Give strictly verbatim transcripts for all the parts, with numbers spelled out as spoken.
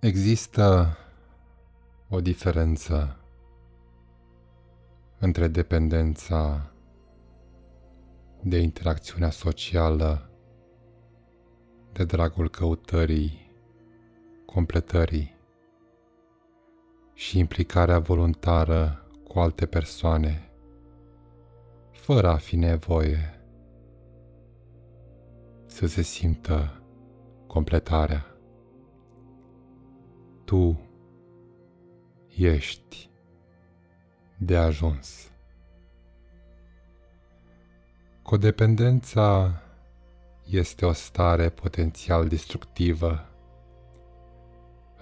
Există o diferență între dependența de interacțiunea socială, de dragul căutării, completării și implicarea voluntară cu alte persoane, fără a fi nevoie să se simtă completarea. Tu ești de ajuns. Codependența este o stare potențial destructivă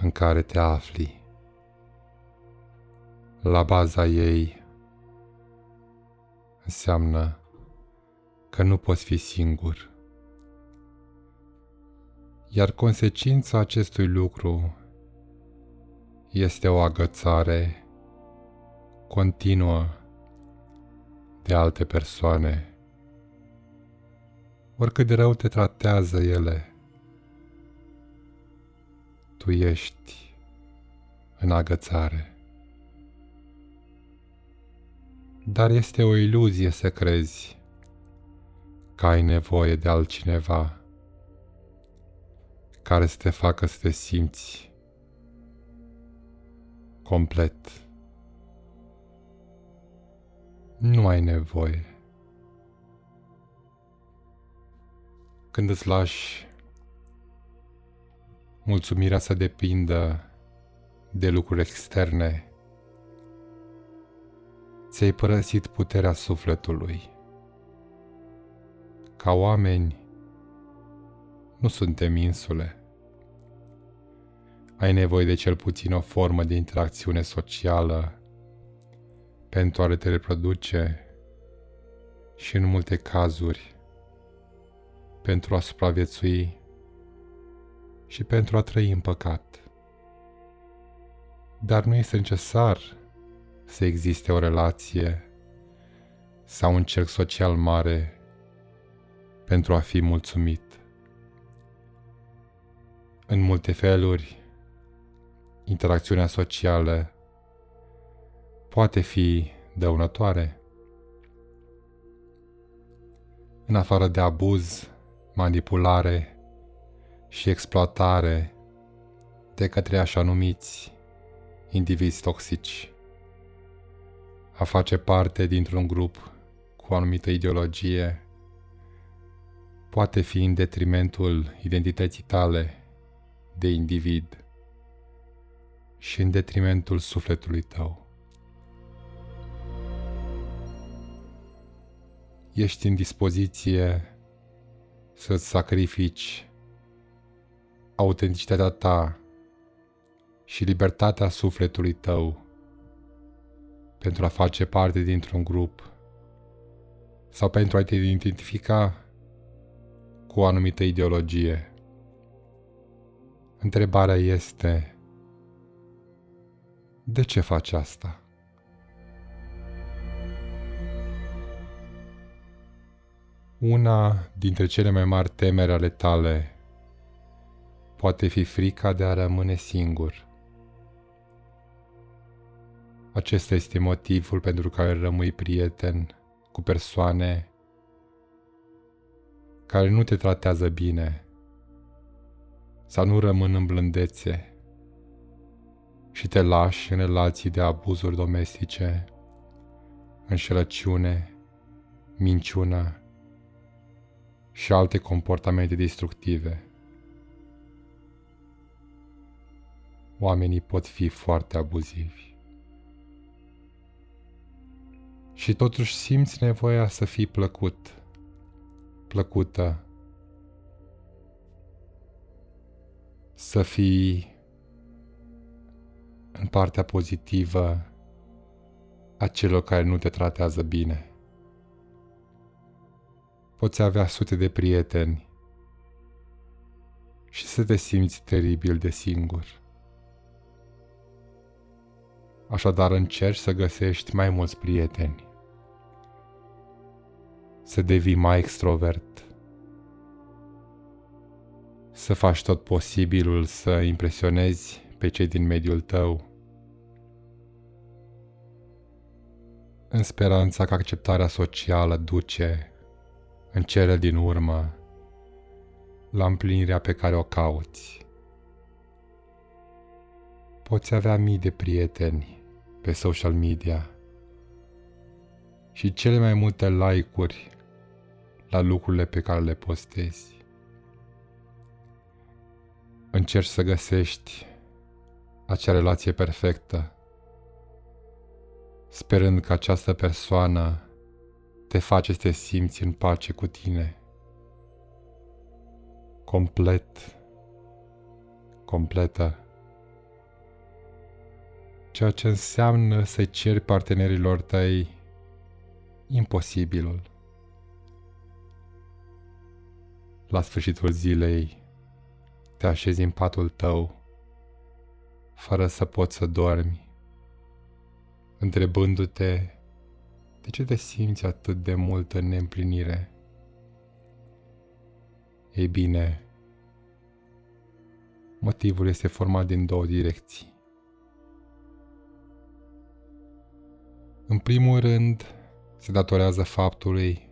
în care te afli. La baza ei înseamnă că nu poți fi singur. Iar consecința acestui lucru este o agățare continuă de alte persoane. Oricât de rău te tratează ele, tu ești în agățare. Dar este o iluzie să crezi că ai nevoie de altcineva care să te facă să te simți complet. Nu ai nevoie. Când îți lași mulțumirea să depindă de lucruri externe, ți-ai părăsit puterea sufletului. Ca oameni, nu suntem insule. Ai nevoie de cel puțin o formă de interacțiune socială pentru a te reproduce și, în multe cazuri, pentru a supraviețui și pentru a trăi în păcat. Dar nu este necesar să existe o relație sau un cerc social mare pentru a fi mulțumit. În multe feluri, interacțiunea socială poate fi dăunătoare. În afară de abuz, manipulare și exploatare de către așa numiți indivizi toxici, a face parte dintr-un grup cu o anumită ideologie poate fi în detrimentul identității tale de individ și în detrimentul sufletului tău. Ești în dispoziție să-ți sacrifici autenticitatea ta și libertatea sufletului tău pentru a face parte dintr-un grup sau pentru a te identifica cu o anumită ideologie. Întrebarea este: de ce faci asta? Una dintre cele mai mari temeri ale tale poate fi frica de a rămâne singur. Acesta este motivul pentru care rămâi prieten cu persoane care nu te tratează bine sau nu rămân în blândețe și te lași în relații de abuzuri domestice, înșelăciune, minciună și alte comportamente destructive. Oamenii pot fi foarte abuzivi. Și totuși simți nevoia să fii plăcut, plăcută, să fii în partea pozitivă a celor care nu te tratează bine. Poți avea sute de prieteni și să te simți teribil de singur. Așadar încerci să găsești mai mulți prieteni, să devii mai extrovert, să faci tot posibilul să impresionezi pe cei din mediul tău. În speranța că acceptarea socială duce, în cele din urmă, la împlinirea pe care o cauți. Poți avea mii de prieteni pe social media și cele mai multe like-uri la lucrurile pe care le postezi. Încerci să găsești acea relație perfectă, sperând că această persoană te face să te simți în pace cu tine. Complet, completă. Ceea ce înseamnă să-i ceri partenerilor tăi imposibilul. La sfârșitul zilei, te așezi în patul tău, fără să poți să dormi, întrebându-te de ce te simți atât de mult în neîmplinire. Ei bine, motivul este format din două direcții. În primul rând, se datorează faptului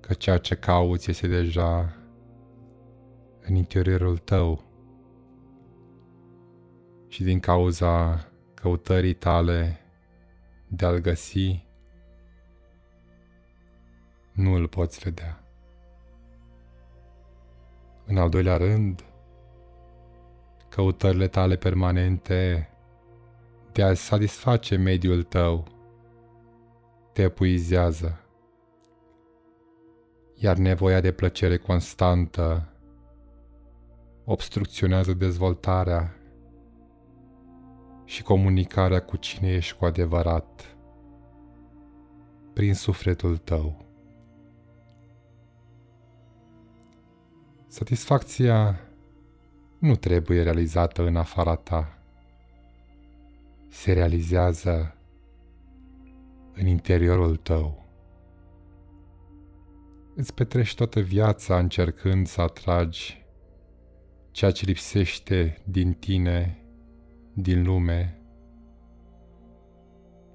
că ceea ce cauți este deja în interiorul tău și din cauza căutării tale de a-l găsi, nu îl poți vedea. În al doilea rând, căutările tale permanente de a satisface mediul tău te epuizează, iar nevoia de plăcere constantă obstrucționează dezvoltarea și comunicarea cu cine ești cu adevărat prin sufletul tău. Satisfacția nu trebuie realizată în afara ta. Se realizează în interiorul tău. Îți petrești toată viața încercând să atragi ceea ce lipsește din tine, din lume,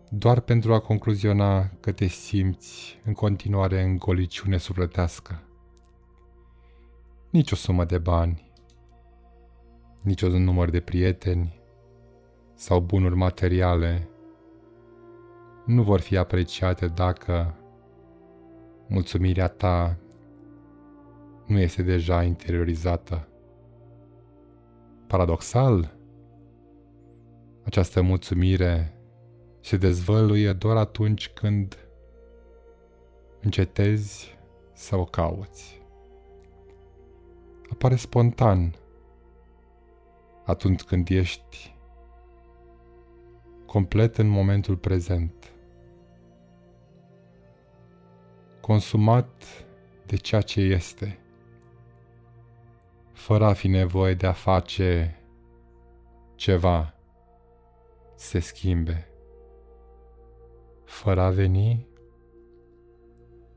doar pentru a concluziona că te simți în continuare în goliciune sufletească. Nici o sumă de bani, nici un număr de prieteni sau bunuri materiale nu vor fi apreciate dacă mulțumirea ta nu este deja interiorizată. Paradoxal, această mulțumire se dezvăluie doar atunci când încetezi să o cauți. Apare spontan atunci când ești complet în momentul prezent, consumat de ceea ce este, fără a fi nevoie de a face ceva se schimbe, fără a veni,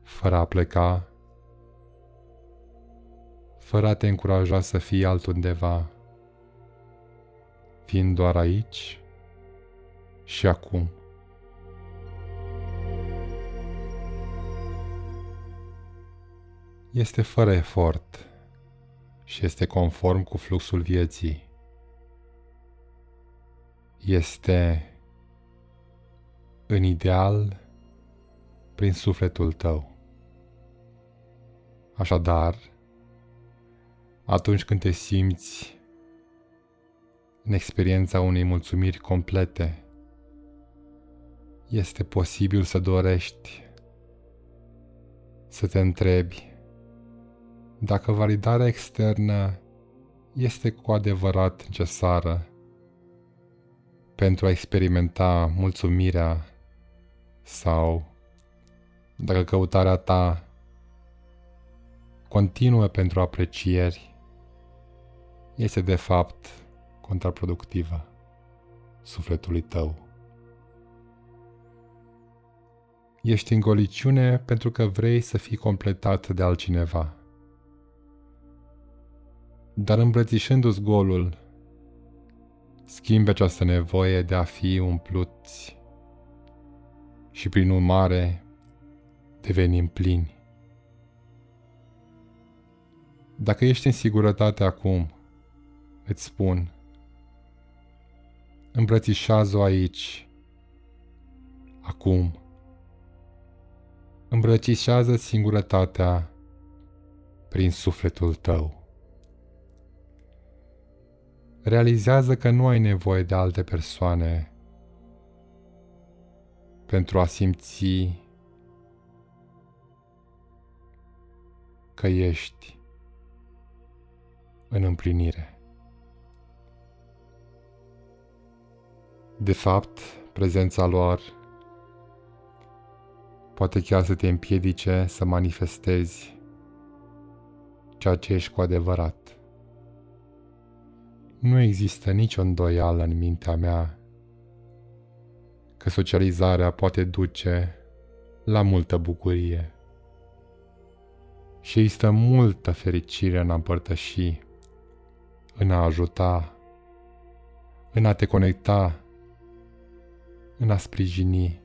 fără a pleca, fără a te încuraja să fii altundeva, fiind doar aici și acum. Este fără efort și este conform cu fluxul vieții. Este în ideal prin sufletul tău. Așadar, atunci când te simți în experiența unei mulțumiri complete, este posibil să dorești, să te întrebi dacă validarea externă este cu adevărat necesară pentru a experimenta mulțumirea sau dacă căutarea ta continuă pentru aprecieri este de fapt contraproductivă sufletului tău. Ești în goliciune pentru că vrei să fii completat de altcineva. Dar îmbrățișându-ți golul, schimbi această nevoie de a fi umpluți și prin urmare devenim plini. Dacă ești în singurătate acum, îți spun, îmbrățișează-o aici, acum. Îmbrățișează singurătatea prin sufletul tău. Realizează că nu ai nevoie de alte persoane pentru a simți că ești în împlinire. De fapt, prezența lor poate chiar să te împiedice să manifestezi ceea ce ești cu adevărat. Nu există nicio îndoială în mintea mea că socializarea poate duce la multă bucurie și există multă fericire în a împărtăși, în a ajuta, în a te conecta, în a sprijini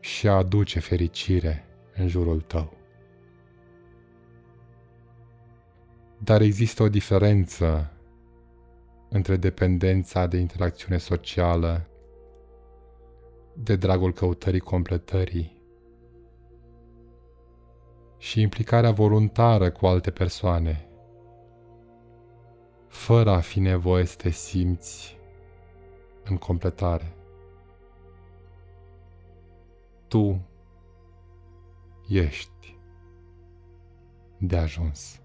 și a aduce fericire în jurul tău. Dar există o diferență între dependența de interacțiune socială, de dragul căutării completării și implicarea voluntară cu alte persoane, fără a fi nevoie să te simți în completare. Tu ești de ajuns.